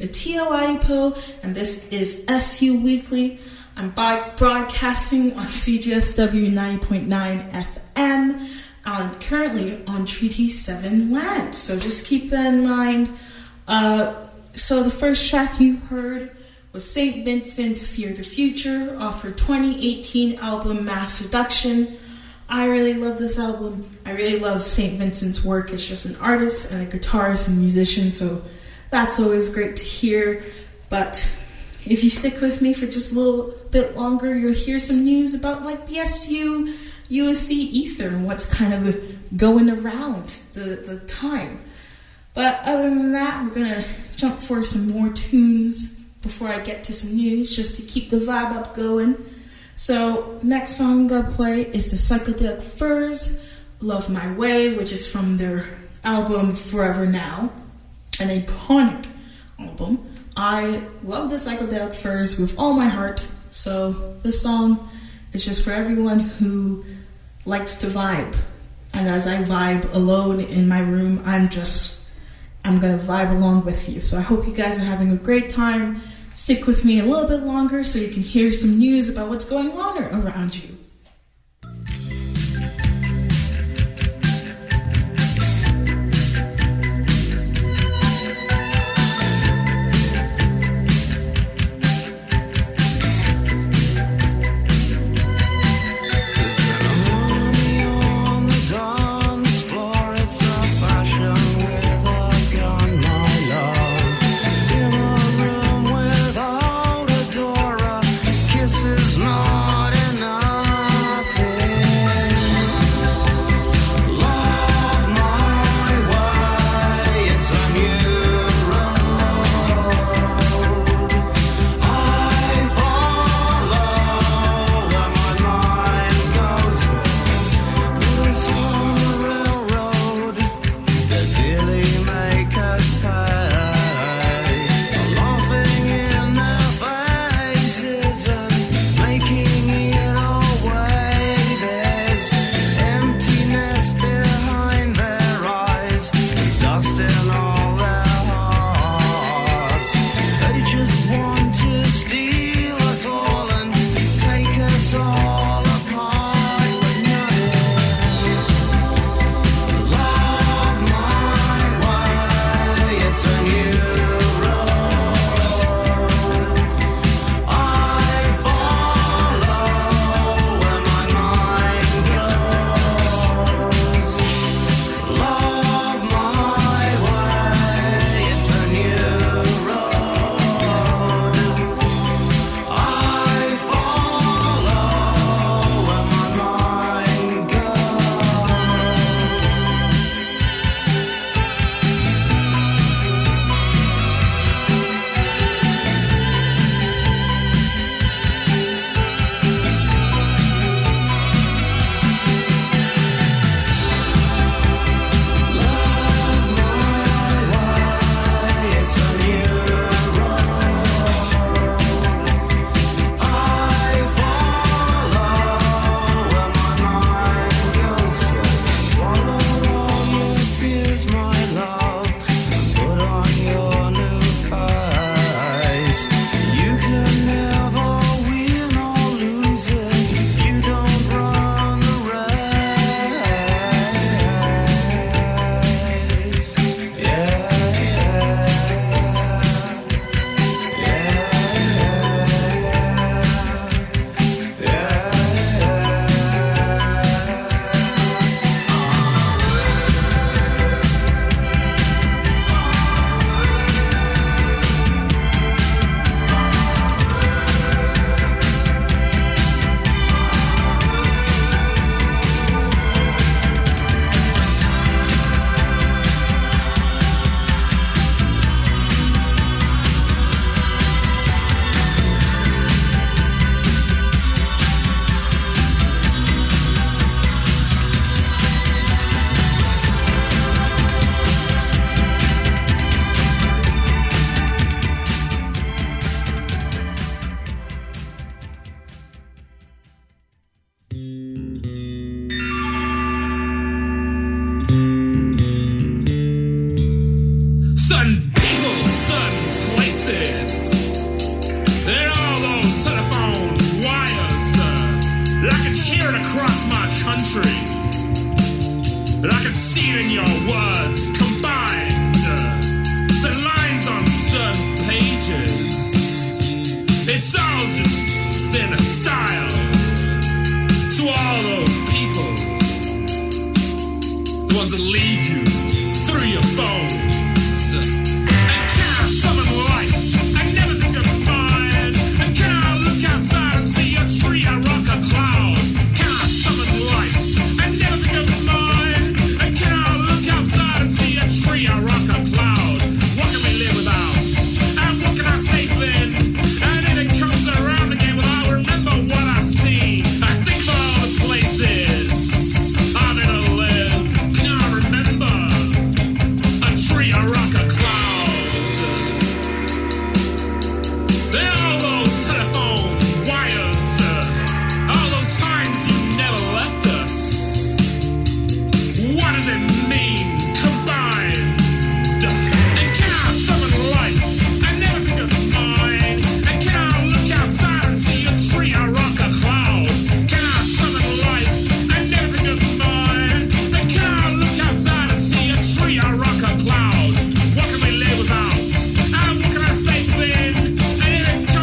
is Atiyyah Ladipo, and this is SU Weekly. I'm broadcasting on CGSW 90.9 FM. I'm currently on Treaty 7 land, so just keep that in mind. So the first track you heard was St. Vincent, Fear the Future, off her 2018 album Mass Seduction. I really love this album. I really love St. Vincent's work. It's just an artist and a guitarist and musician, so that's always great to hear. But if you stick with me for just a little bit longer, you'll hear some news about like the USC ether and what's kind of going around the time. But other than that, we're going to jump for some more tunes before I get to some news, just to keep the vibe up going. So next song I'm going to play is the Psychedelic Furs, Love My Way, which is from their album Forever Now, an iconic album. I love the Psychedelic Furs with all my heart, so this song is just for everyone who likes to vibe. And as I vibe alone in my room, I'm going to vibe along with you. So I hope you guys are having a great time. Stick with me a little bit longer so you can hear some news about what's going on around you. This is not enough. and I can see it in your words combined. The lines on certain pages, it's all just in a style. To all those people, the ones that lead you through your bones and can't summon life I never think of mine, and can't look outside and see a tree, a rock, a cloud. Can't summon life I never think of mine, and can't look outside and see a tree, a rock, a cloud. What can we live without? And what can I say then? And then it comes around again when I remember what I see. I think of all the places I never live. Can't remember a tree, a rock, a cloud. There are all those telephone wires, all those times you never left us. What does it mean, combined? And can I summon life? I never think of mine. And can I look outside and see a tree, a rock, a cloud? Can I summon life? I never think of mine. And can I look outside and see a tree, a rock, a cloud? What can we live without? And what can I say then? And it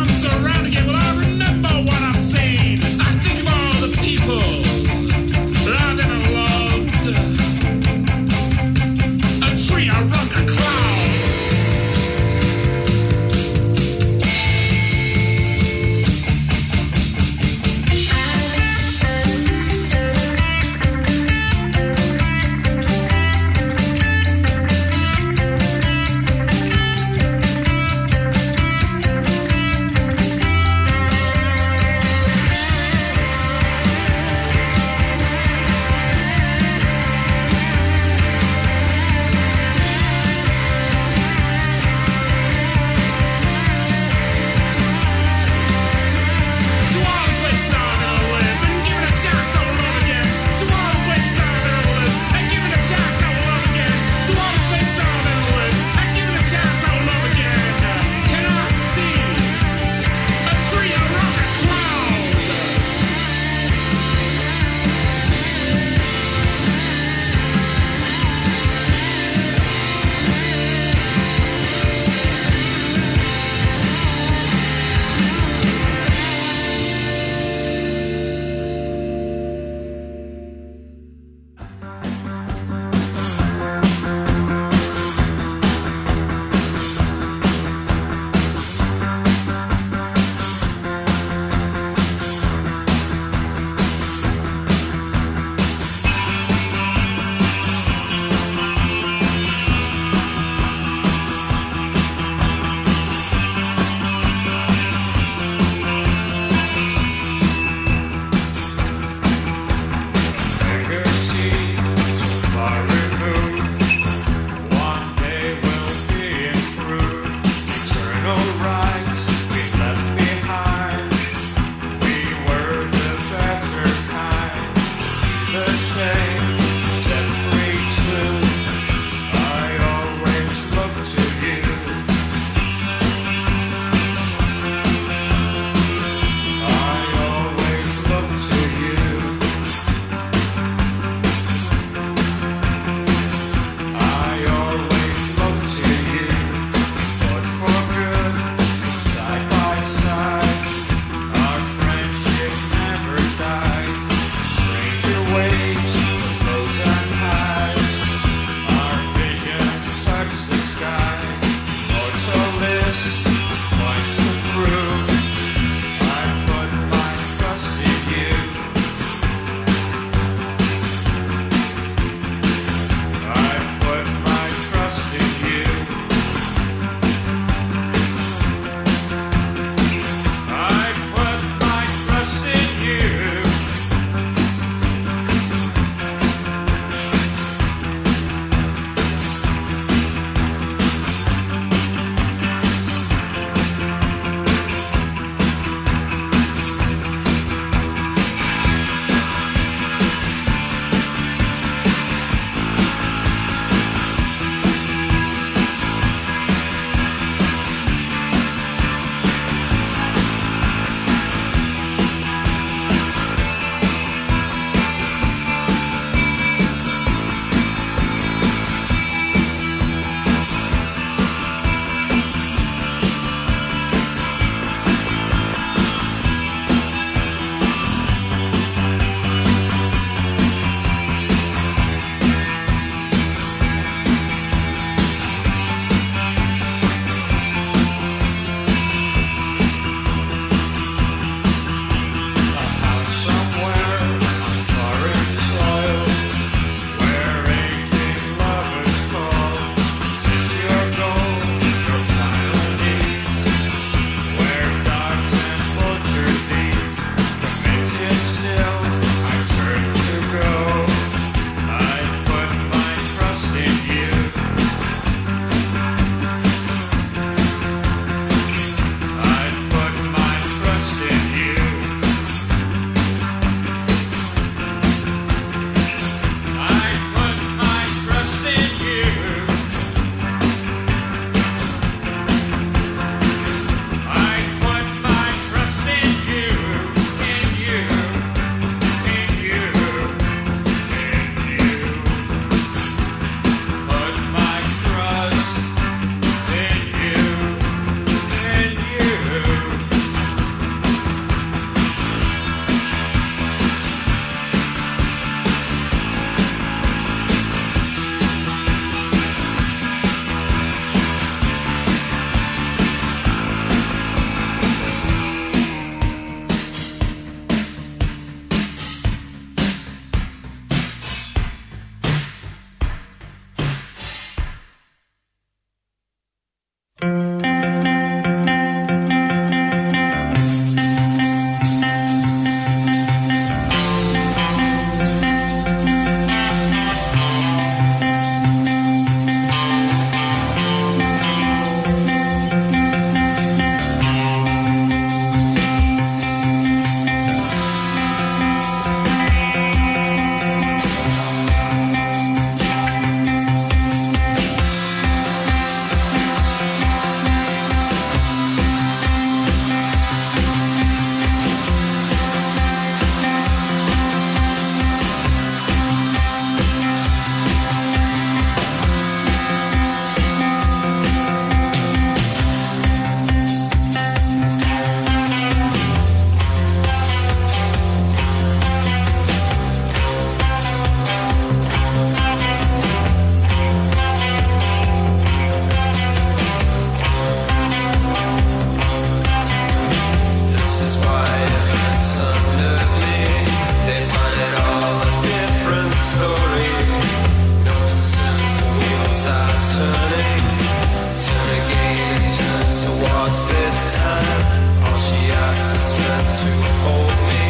to hold me.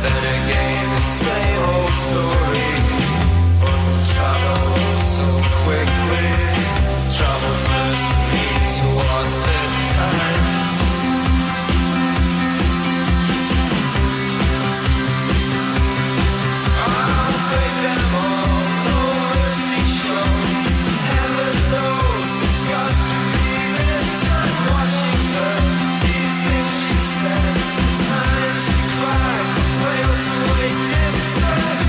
Then again, the same old story. But we'll travel so quickly. Travel first with me towards this time. I'll break them all, no mercy shown. Heaven knows it's got to be this time. Watching her, these things she said, the time she cried, failed to wake this time.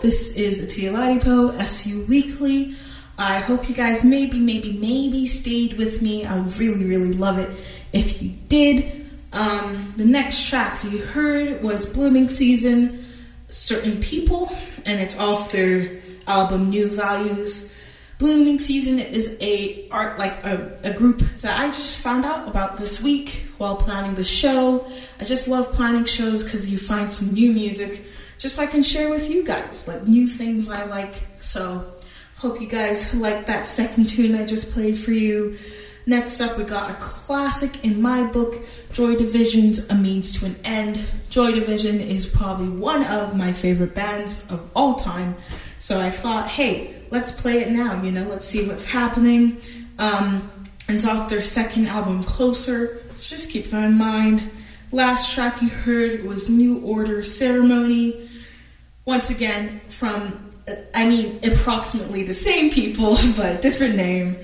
This is Atiyyah Ladipo, SU Weekly. I hope you guys maybe stayed with me. I really love it if you did. The next tracks you heard was Bloomin' Season, Certain People, and it's off their album New Values. Bloomin' Season is a group that I just found out about this week while planning the show. I just love planning shows because you find some new music just so I can share with you guys, like, new things I like. So, hope you guys like that second tune I just played for you. Next up, we got a classic in my book, Joy Division's A Means to an End. Joy Division is probably one of my favorite bands of all time. So I thought, hey, let's play it now, you know, let's see what's happening. It's off their second album, Closer, so just keep that in mind. Last track you heard was New Order, Ceremony. Once again, from, approximately the same people, but different name.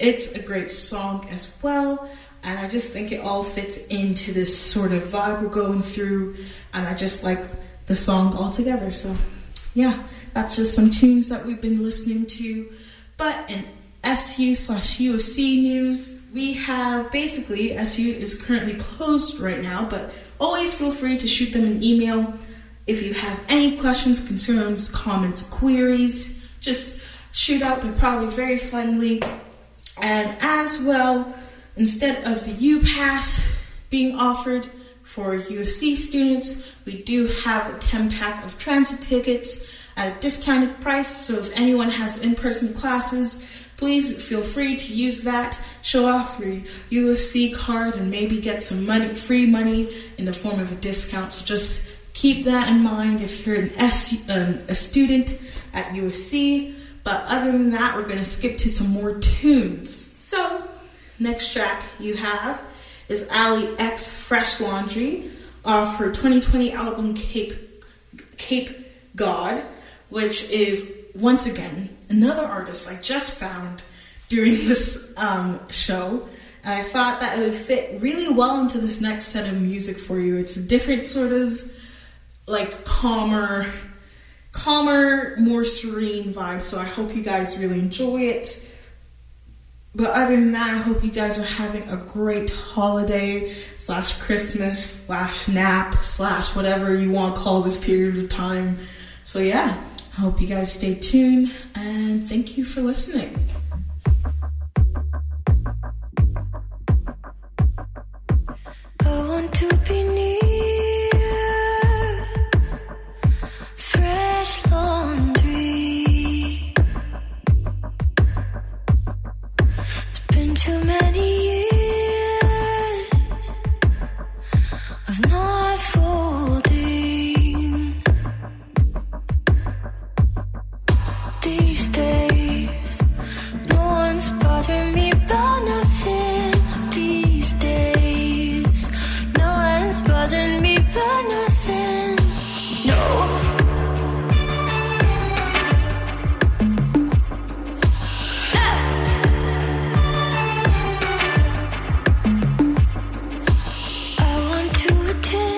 It's a great song as well, and I just think it all fits into this sort of vibe we're going through, and I just like the song altogether. So, yeah, that's just some tunes that we've been listening to. But in SU/UOC news, we have, basically, SU is currently closed right now, but always feel free to shoot them an email. If you have any questions, concerns, comments, queries, just shoot out. They're probably very friendly. And as well, instead of the U-Pass being offered, for USC students. We do have a 10-pack of transit tickets at a discounted price, so if anyone has in-person classes, please feel free to use that. Show off your UFC card and maybe get some money, free money in the form of a discount. So just keep that in mind if you're a student at USC. But other than that, we're going to skip to some more tunes. So next track you have is Allie X, Fresh Laundry, off her 2020 album Cape God, which is, once again, another artist I just found during this show. And I thought that it would fit really well into this next set of music for you. It's a different sort of, like, calmer, more serene vibe. So I hope you guys really enjoy it. But other than that, I hope you guys are having a great holiday /Christmas/nap/whatever you want to call this period of time. So yeah, I hope you guys stay tuned and thank you for listening. I want to be near fresh laundry. It's been too many years of not folding. These days, no one's bothering me about nothing. These days, no one's bothering me about nothing. No. No. I want to attend.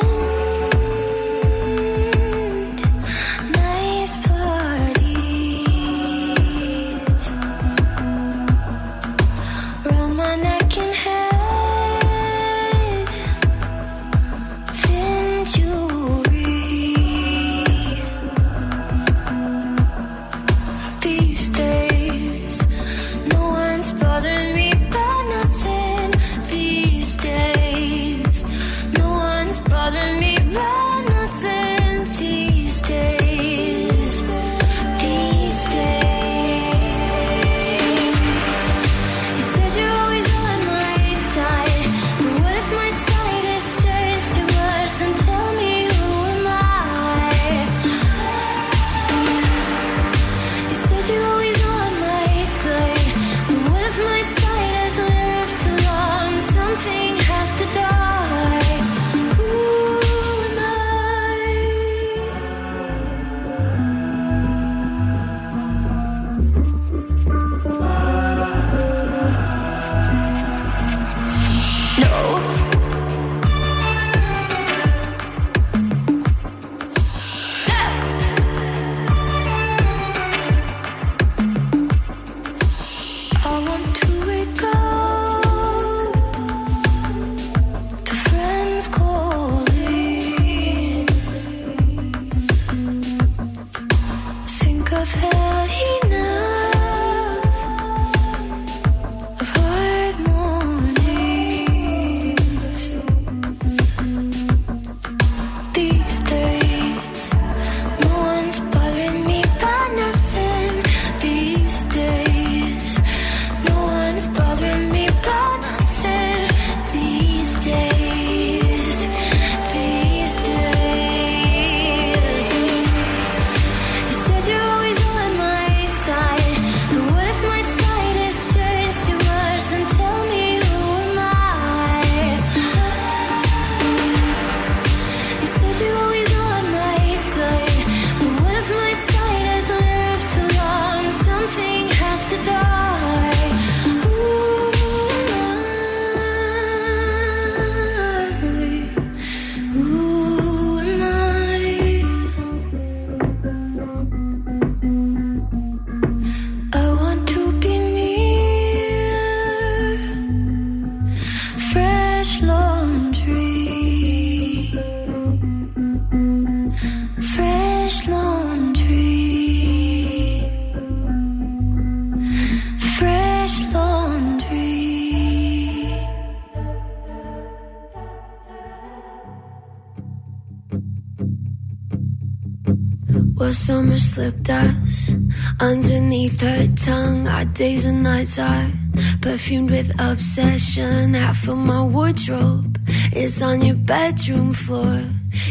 Has to die. Ooh, am I Well, summer slipped us underneath her tongue. Our days and nights are perfumed with obsession. Half of my wardrobe is on your bedroom floor.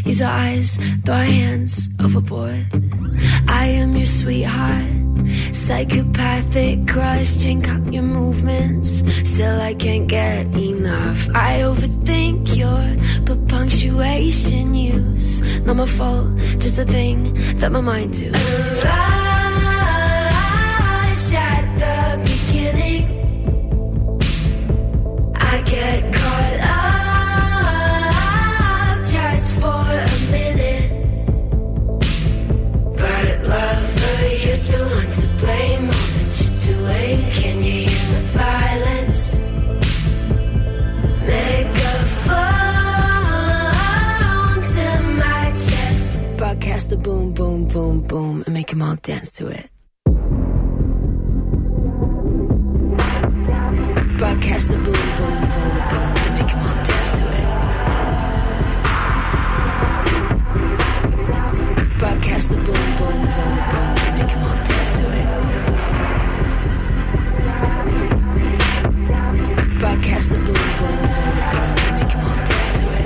Use our eyes, throw our hands overboard. I am your sweetheart, psychopathic crush. Drink up your movements, still I can't get enough. I overthink your but punctuation use. Not my fault, just a thing that my mind do. Rush at the beginning, I get caught up. The boom, boom, boom, boom, and make them all dance to it. Broadcast the boom, boom, boom, boom, and make them all dance to it. Broadcast the boom, boom, boom, boom, and make them all dance to it. Broadcast the boom, boom, boom, boom, and make them all dance to it.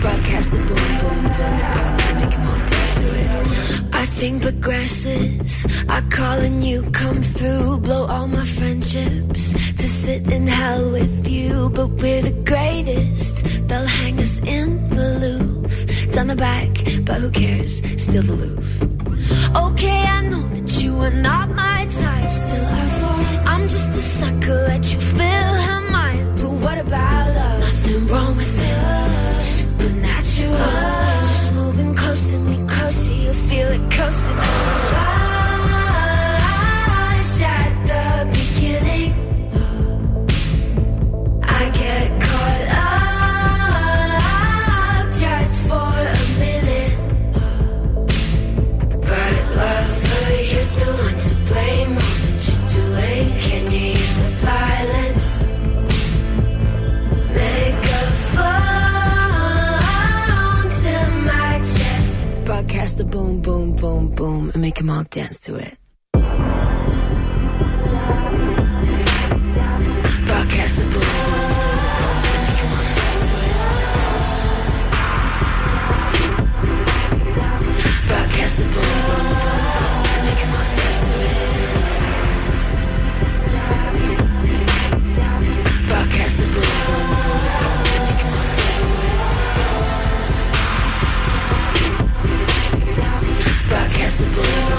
Broadcast the boom, boom, boom, boom, and make them all dance to it. Our thing progresses, I call and you come through. Blow all my friendships to sit in hell with you. But we're the greatest, they'll hang us in the Louvre. Down the back, but who cares, still the Louvre. Okay, I know that you are not my type, still I fall. I'm just a sucker, let you fill her mind. But what about love? Nothing wrong with it. Supernatural, just moving close to me, closer, you feel it coasting. Rush at the beginning, I get caught up just for a minute. But lover, you're the one to blame. All that you're doing, can you hear the violence? Broadcast the boom, boom, boom, boom, and make them all dance to it. Broadcast the boom, boom, boom, boom, and make them all dance to it. Broadcast the boom, boom, boom, boom, and make them all dance to it. Broadcast the boom, boom, boom, boom, and make them all dance to it. Broadcast the boom, boom, boom, boom,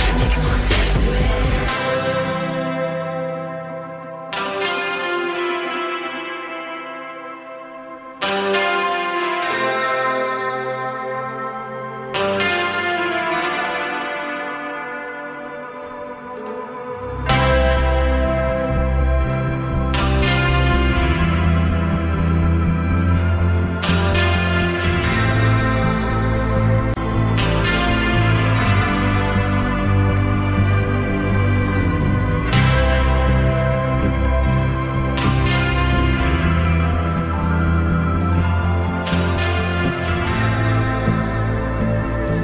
and make them all dance to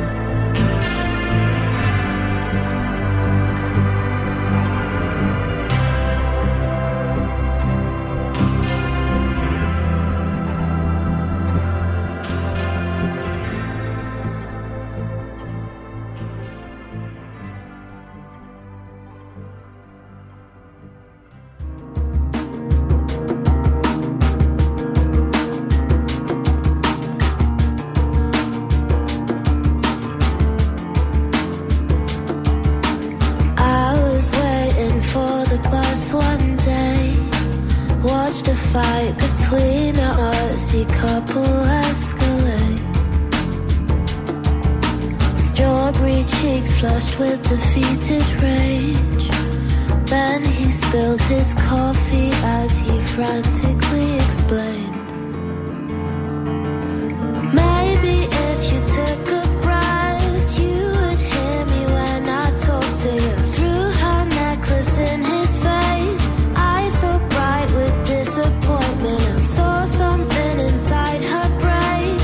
Bright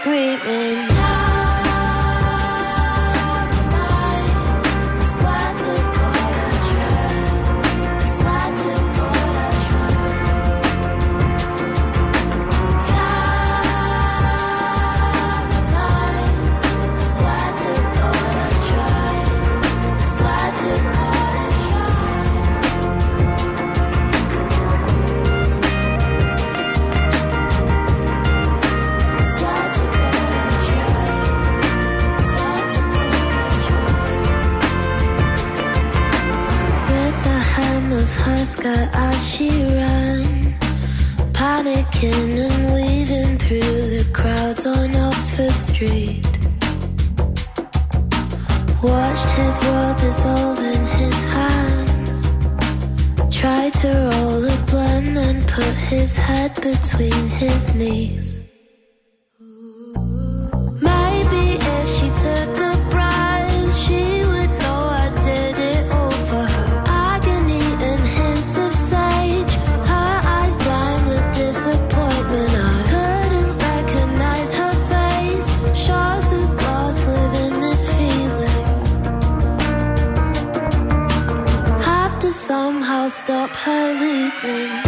screaming. Got out she ran, panicking and weaving through the crowds on Oxford Street. Watched his world dissolve in his hands. Tried to roll a blend and put his head between his knees. Somehow stop her leaving.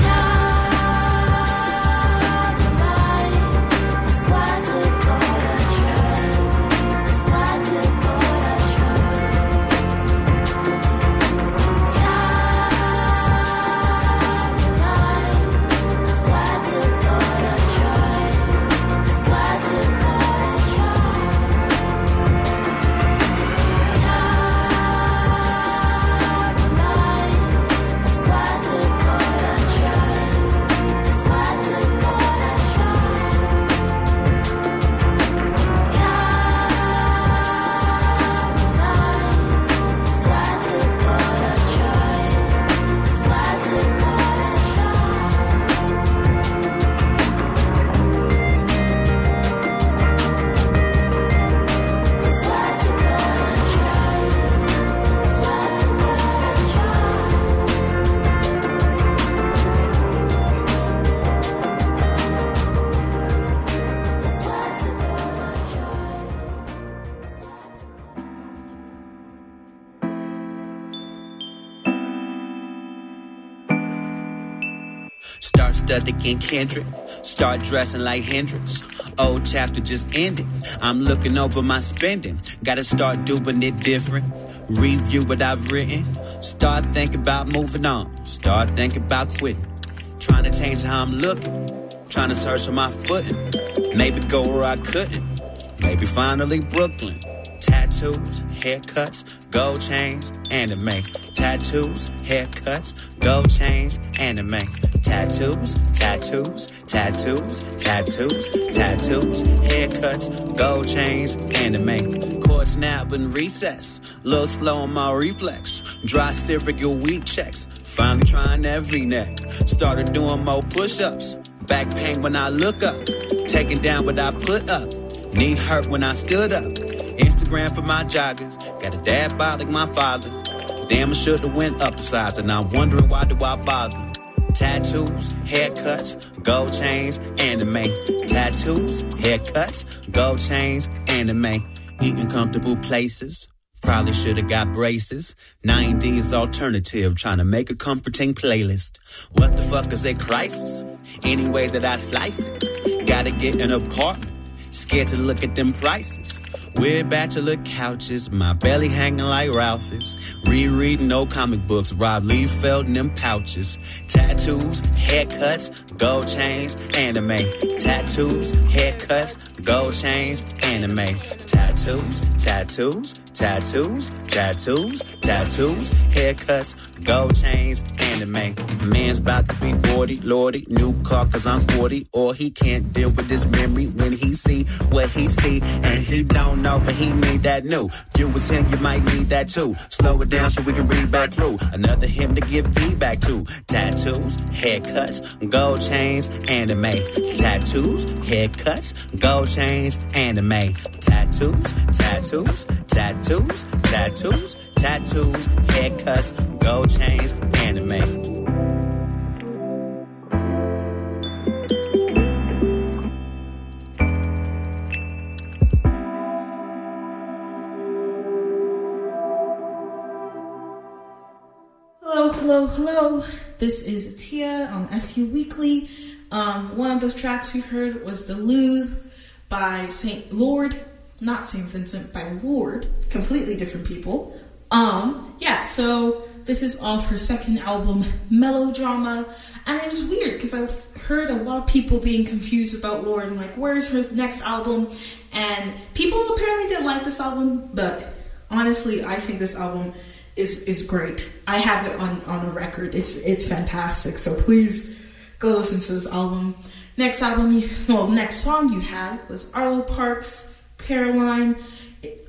Again, Kendrick, start dressing like Hendrix. Old chapter just ended. I'm looking over my spending. Gotta start doing it different. Review what I've written. Start thinking about moving on. Start thinking about quitting. Trying to change how I'm looking. Trying to search for my footing. Maybe go where I couldn't. Maybe finally Brooklyn. Tattoos, haircuts, gold chains, anime. Tattoos, haircuts, gold chains, anime. Tattoos, tattoos, tattoos, tattoos, tattoos, haircuts, gold chains, anime. Courts nap and recess, little slow on my reflex. Dry syrup, your weak checks. Finally trying every neck. Started doing more push-ups. Back pain when I look up. Taking down what I put up. Knee hurt when I stood up. Instagram for my joggers. Got a dad bod like my father. Damn, I should've went up a size, and I'm wondering why do I bother. Tattoos, haircuts, gold chains, anime. Tattoos, haircuts, gold chains, anime. Eating comfortable places. Probably should've got braces. 90s alternative, trying to make a comforting playlist. What the fuck is a crisis? Any way that I slice it. Gotta get an apartment. Scared to look at them prices. Weird bachelor couches, my belly hanging like Ralph's. Rereading old comic books, Rob Liefeld in them pouches. Tattoos, haircuts, gold chains, anime. Tattoos, haircuts, gold chains, anime. Tattoos, tattoos, tattoos, tattoos, tattoos, haircuts, gold chains, anime. Man's about to be 40, Lordy, new car cause I'm sporty. Or he can't deal with this memory when he see what he see. And he don't know, but he need that new. If you was him, you might need that too. Slow it down so we can read back through. Another hymn to give feedback to. Tattoos, haircuts, gold chains, anime. Tattoos, haircuts, gold chains, anime. Tattoos, tattoos, tattoos, tattoos, tattoos, haircuts, gold chains, anime. Hello. This is Atiyyah on SU Weekly. One of the tracks you heard was Duluth by Lorde. Completely different people. So this is off her second album, Melodrama. And it was weird because I've heard a lot of people being confused about Lorde and like, where's her next album? And people apparently didn't like this album, but honestly, I think this album is great. I have it on a record. It's fantastic. So please go listen to this album. Next song you had was Arlo Parks, Caroline.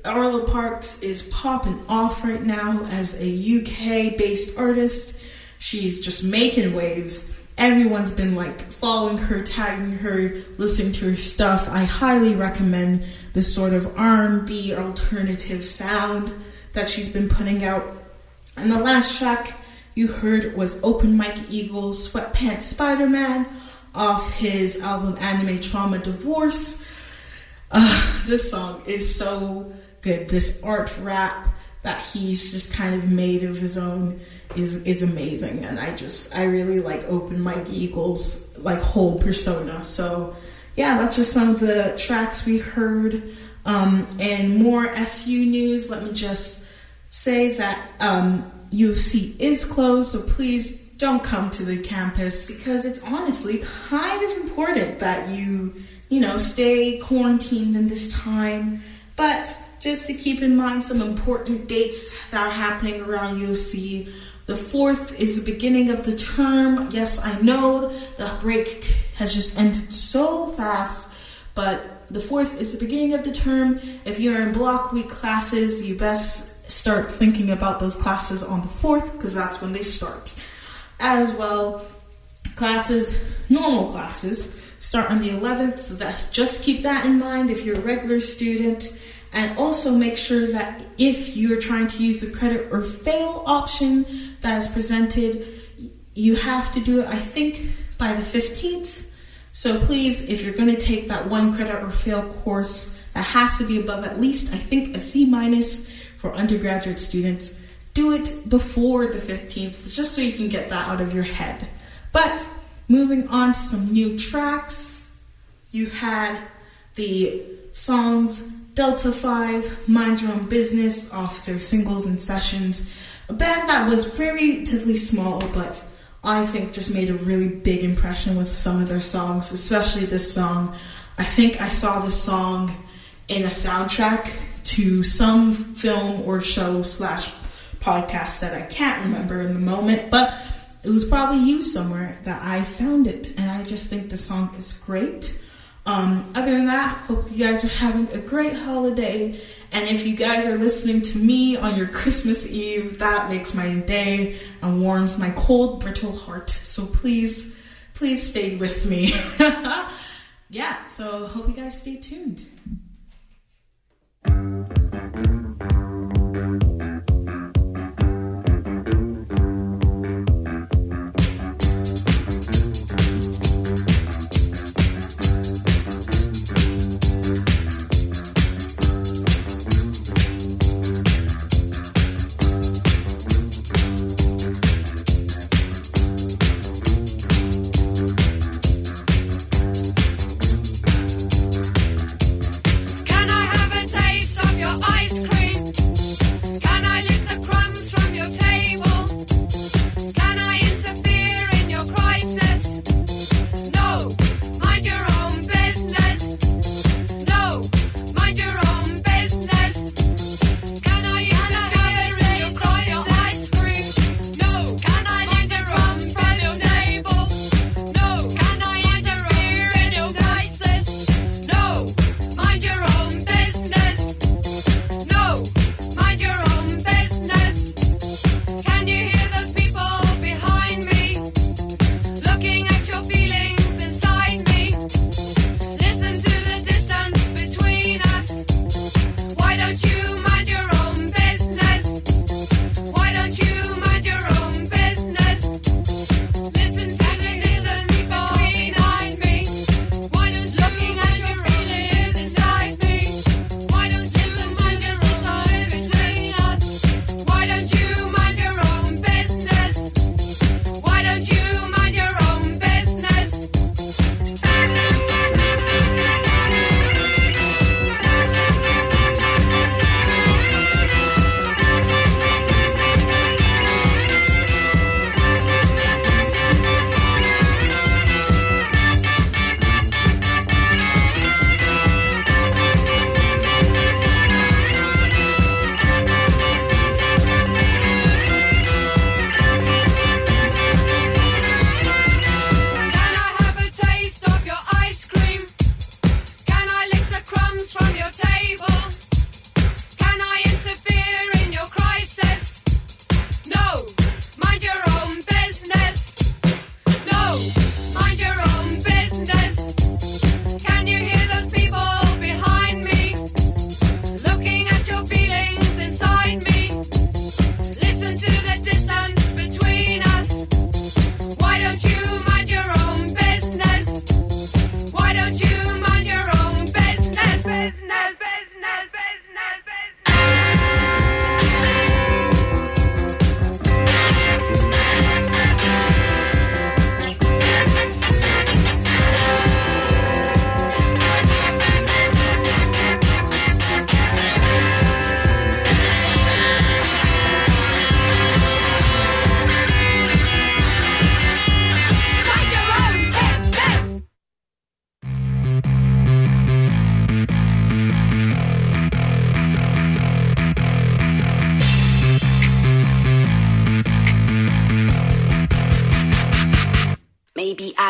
Arlo Parks is popping off right now as a UK-based artist. She's just making waves. Everyone's been like following her, tagging her, listening to her stuff. I highly recommend this sort of R&B alternative sound that she's been putting out. And the last track you heard was Open Mike Eagle's Sweatpants Spider-Man off his album Anime Trauma Divorce. This song is so good. This art rap that he's just kind of made of his own is amazing. And I really like Open Mike Eagle's like whole persona. So yeah, that's just some of the tracks we heard. And more SU news, let me just say that UC is closed, so please don't come to the campus because it's honestly kind of important that you stay quarantined in this time. But just to keep in mind some important dates that are happening around UC. The 4th is the beginning of the term. Yes, I know the break has just ended so fast, but the 4th is the beginning of the term. If you're in block week classes, you best start thinking about those classes on the 4th because that's when they start. As well, normal classes, start on the 11th. So just keep that in mind if you're a regular student. And also make sure that if you're trying to use the credit or fail option that is presented, you have to do it, I think, by the 15th. So please, if you're going to take that one credit or fail course, that has to be above at least, I think, a C- for undergraduate students, do it before the 15th, just so you can get that out of your head. But moving on to some new tracks, you had the songs Delta 5, Mind Your Own Business, off their Singles and Sessions, a band that was relatively small, but I think just made a really big impression with some of their songs, especially this song. I think I saw this song in a soundtrack to some film or show / podcast that I can't remember in the moment, but it was probably used somewhere that I found it, and I just think the song is great. Other than that, hope you guys are having a great holiday, and if you guys are listening to me on your Christmas Eve, that makes my day and warms my cold, brittle heart. So please stay with me. Yeah, so hope you guys stay tuned.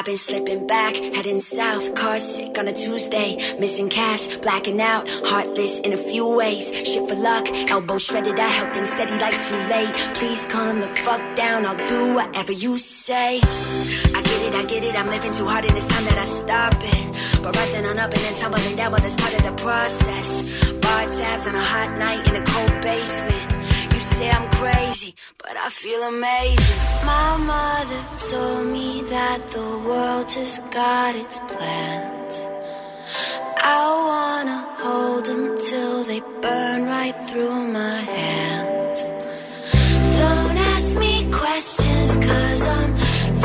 I've been slipping back, heading south. Car sick on a Tuesday, missing cash, blacking out, heartless in a few ways. Shit for luck, elbow shredded, I held things steady like too late. Please calm the fuck down, I'll do whatever you say. I get it, I'm living too hard and it's time that I stop it. But rising on up and then tumbling down, well, that's part of the process. Bar tabs on a hot night in a cold basement. You say I'm crazy, but I feel amazing. My mother told me that the world just got its plans. I wanna hold them till they burn right through my hands. Don't ask me questions, 'cause I'm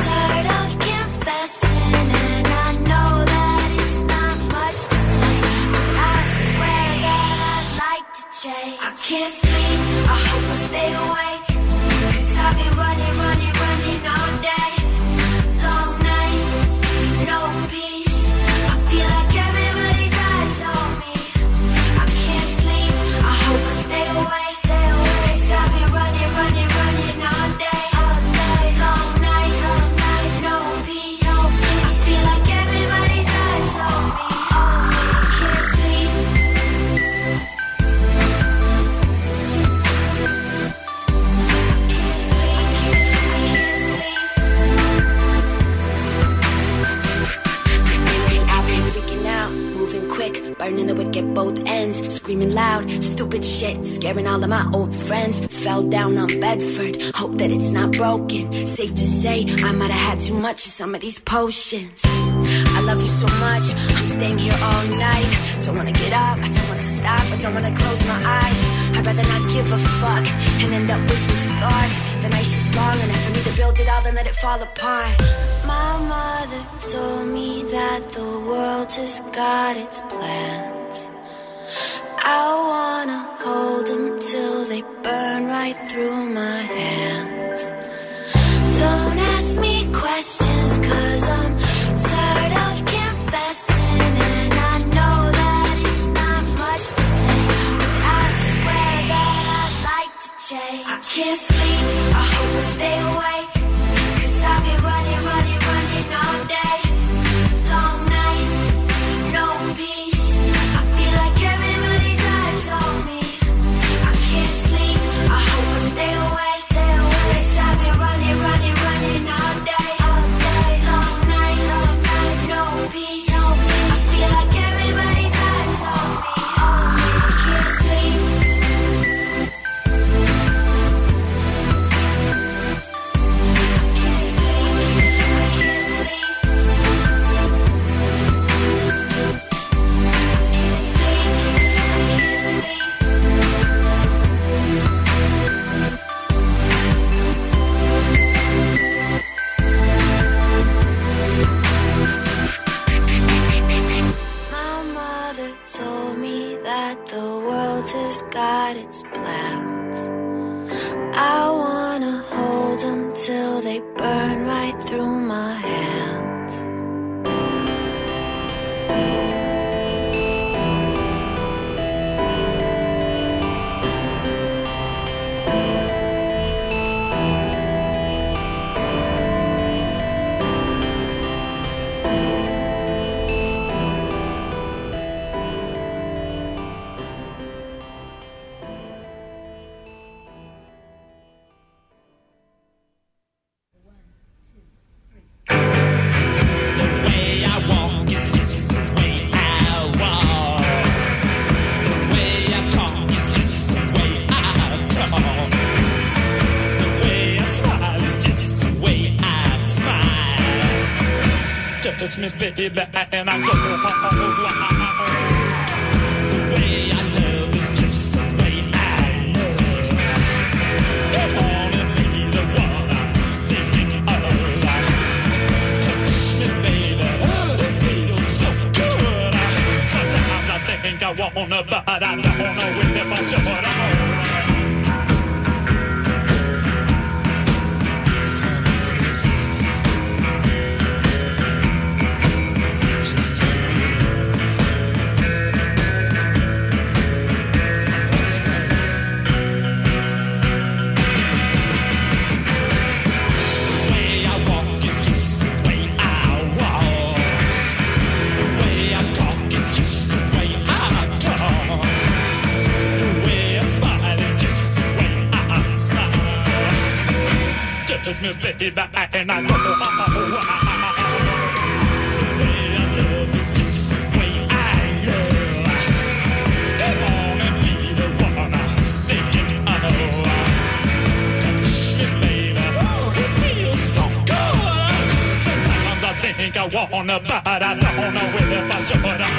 tired of confessing, and I know that it's not much to say, but I swear that I'd like to change. I can't sleep, I hope I stay awake, 'cause I've been running all day. Long nights, no peace, I feel like everybody's eyes on me. I can't sleep, I hope I stay awake, 'cause I've been running all day. Burning the wick at both ends, screaming loud, stupid shit, scaring all of my old friends. Fell down on Bedford, hope that it's not broken. Safe to say, I might have had too much of some of these potions. I love you so much, I'm staying here all night. Don't wanna get up, I don't wanna stop, I don't wanna close my eyes. I'd rather not give a fuck and end up with some scars. The night's just long enough for me to build it all and let it fall apart. My mother told me that the world just got its plans. I wanna hold them till they burn right through my hands. Don't ask me questions, 'cause I'm tired of confessing, and I know that it's not much to say, but I swear that I'd like to change. I can't sleep, I hope I stay awake, 'cause I've been running all day. Long nights, no peace, I feel like everybody's eyes on me. I can't sleep, I hope I stay awake, 'cause I've been running all day. Long nights, no peace, I feel like everybody's eyes on me. I can't sleep. Has got its plans. I wanna hold them till they burn right through my hands. Touch me, baby, and I go the way I love is just the way I love. Come on and be the one I'm thinking of. Touch me, baby, it feels so good. Sometimes I think I wanna, but I don't know if I'm sure at all. I wanna, but I don't know whether I should. But I'm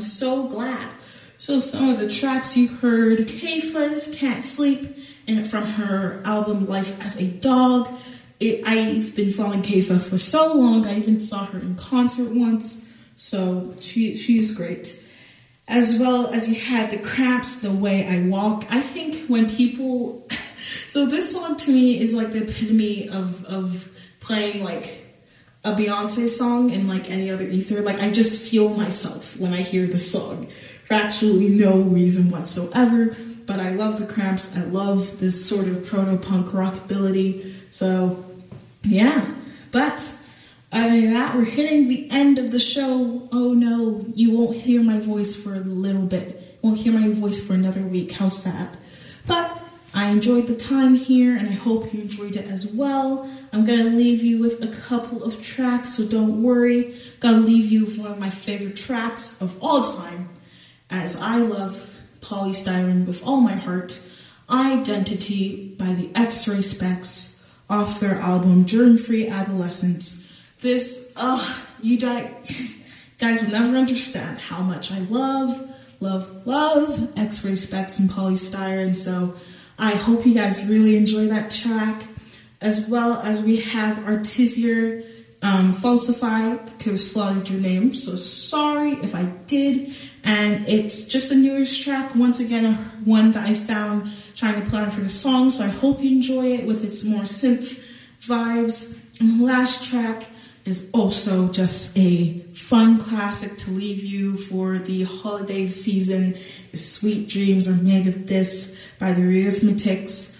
so glad. So some of the tracks you heard, Kefa's Can't Sleep, and from her album Life as a Dog. I've been following Kefa for so long. I even saw her in concert once. So she's great. As well as you had The Cramps, The Way I Walk. I think when people... So this song to me is like the epitome of playing like... a Beyonce song and like any other ether. Like I just feel myself when I hear this song for absolutely no reason whatsoever. But I love The Cramps. I love this sort of proto-punk rockability. So yeah. But other than that, we're hitting the end of the show. Oh no, you won't hear my voice for a little bit. You won't hear my voice for another week. How sad. But I enjoyed the time here and I hope you enjoyed it as well. I'm going to leave you with a couple of tracks, so don't worry. Going to leave you with one of my favorite tracks of all time, as I love Polystyrene with all my heart, Identity by the X-Ray Spex, off their album Germ-Free Adolescence. This, you guys will never understand how much I love X-Ray Spex and Polystyrene, so I hope you guys really enjoy that track. As well as we have Artisier Falsify, could have slaughtered your name, so sorry if I did. And it's just a newest track, once again, one that I found trying to plan for the song, so I hope you enjoy it with its more synth vibes. And the last track is also just a fun classic to leave you for the holiday season. Sweet Dreams Are Made of This by the Eurythmics.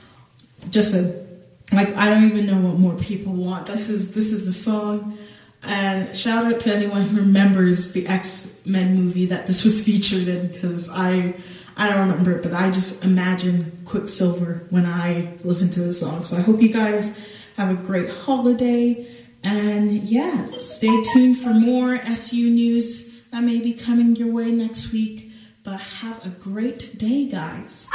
Just a I don't even know what more people want. This is the song. And shout out to anyone who remembers the X-Men movie that this was featured in, because I don't remember it, but I just imagine Quicksilver when I listen to this song. So I hope you guys have a great holiday. And yeah, stay tuned for more SU news that may be coming your way next week. But have a great day, guys.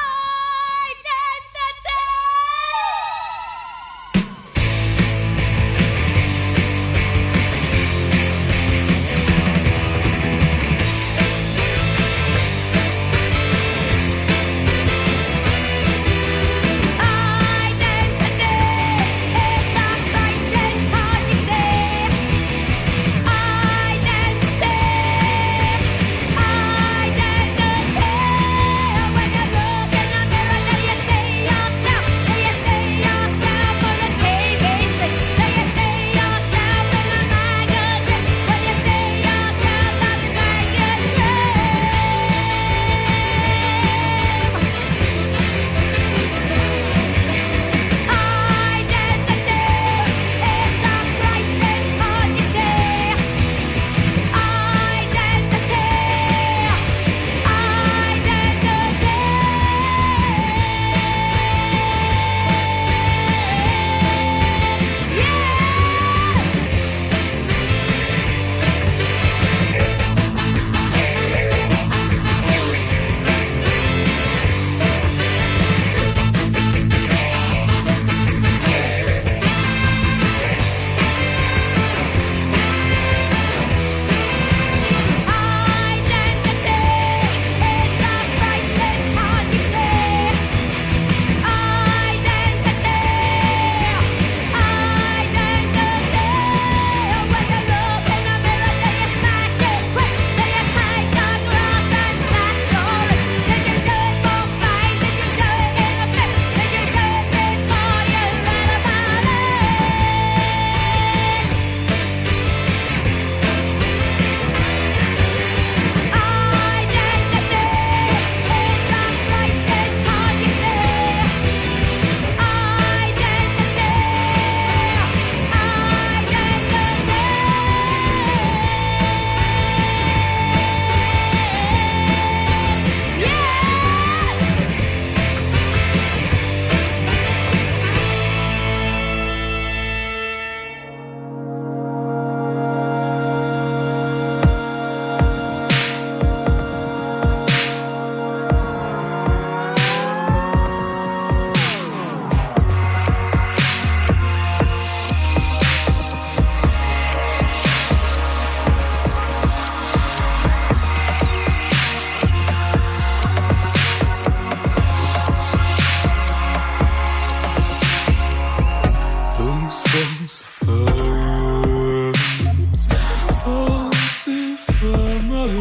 Back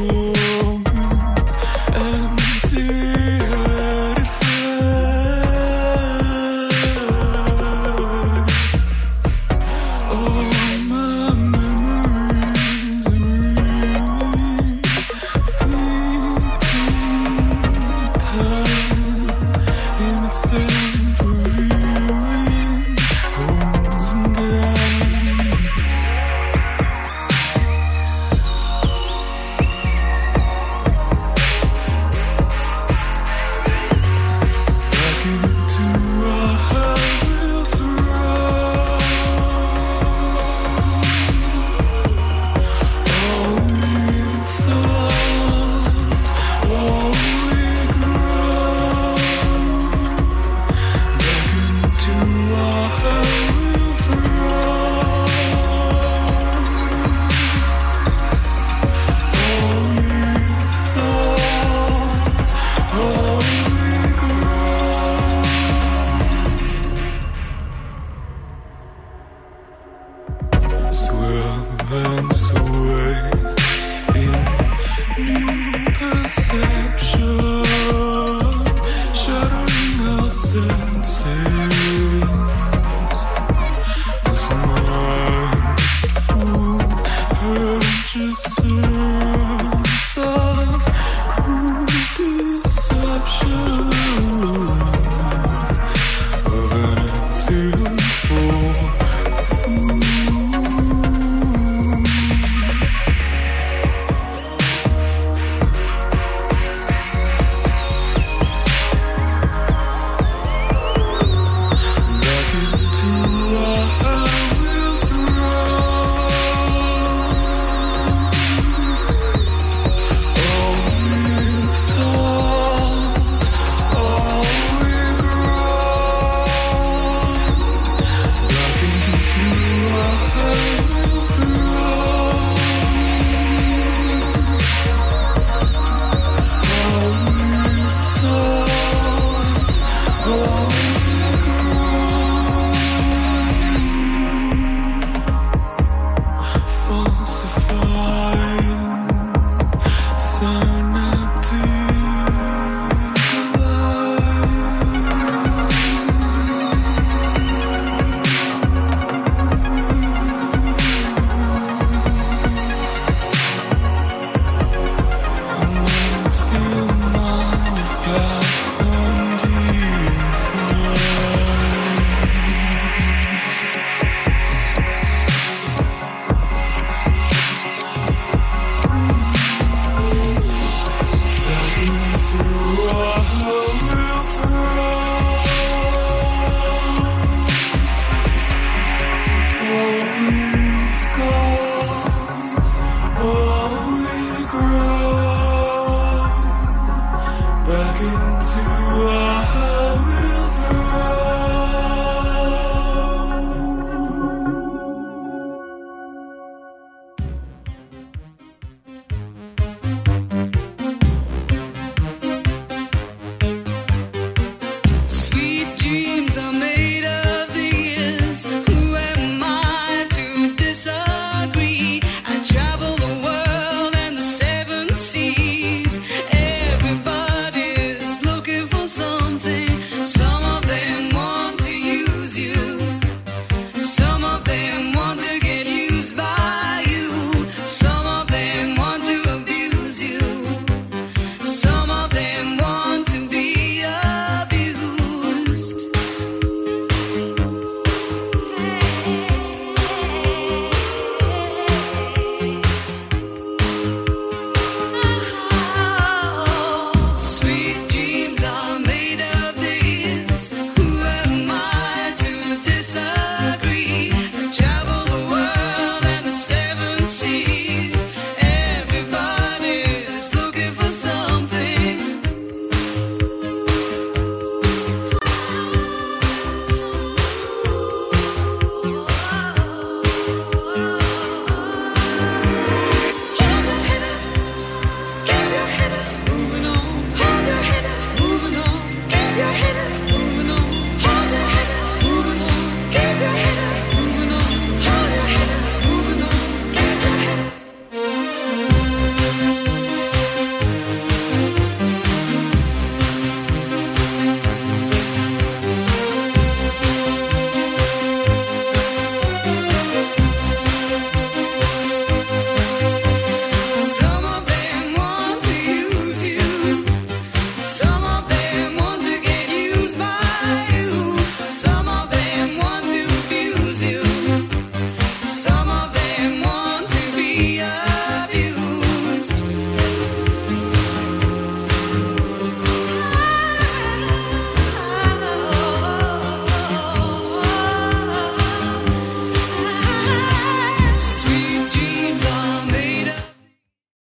into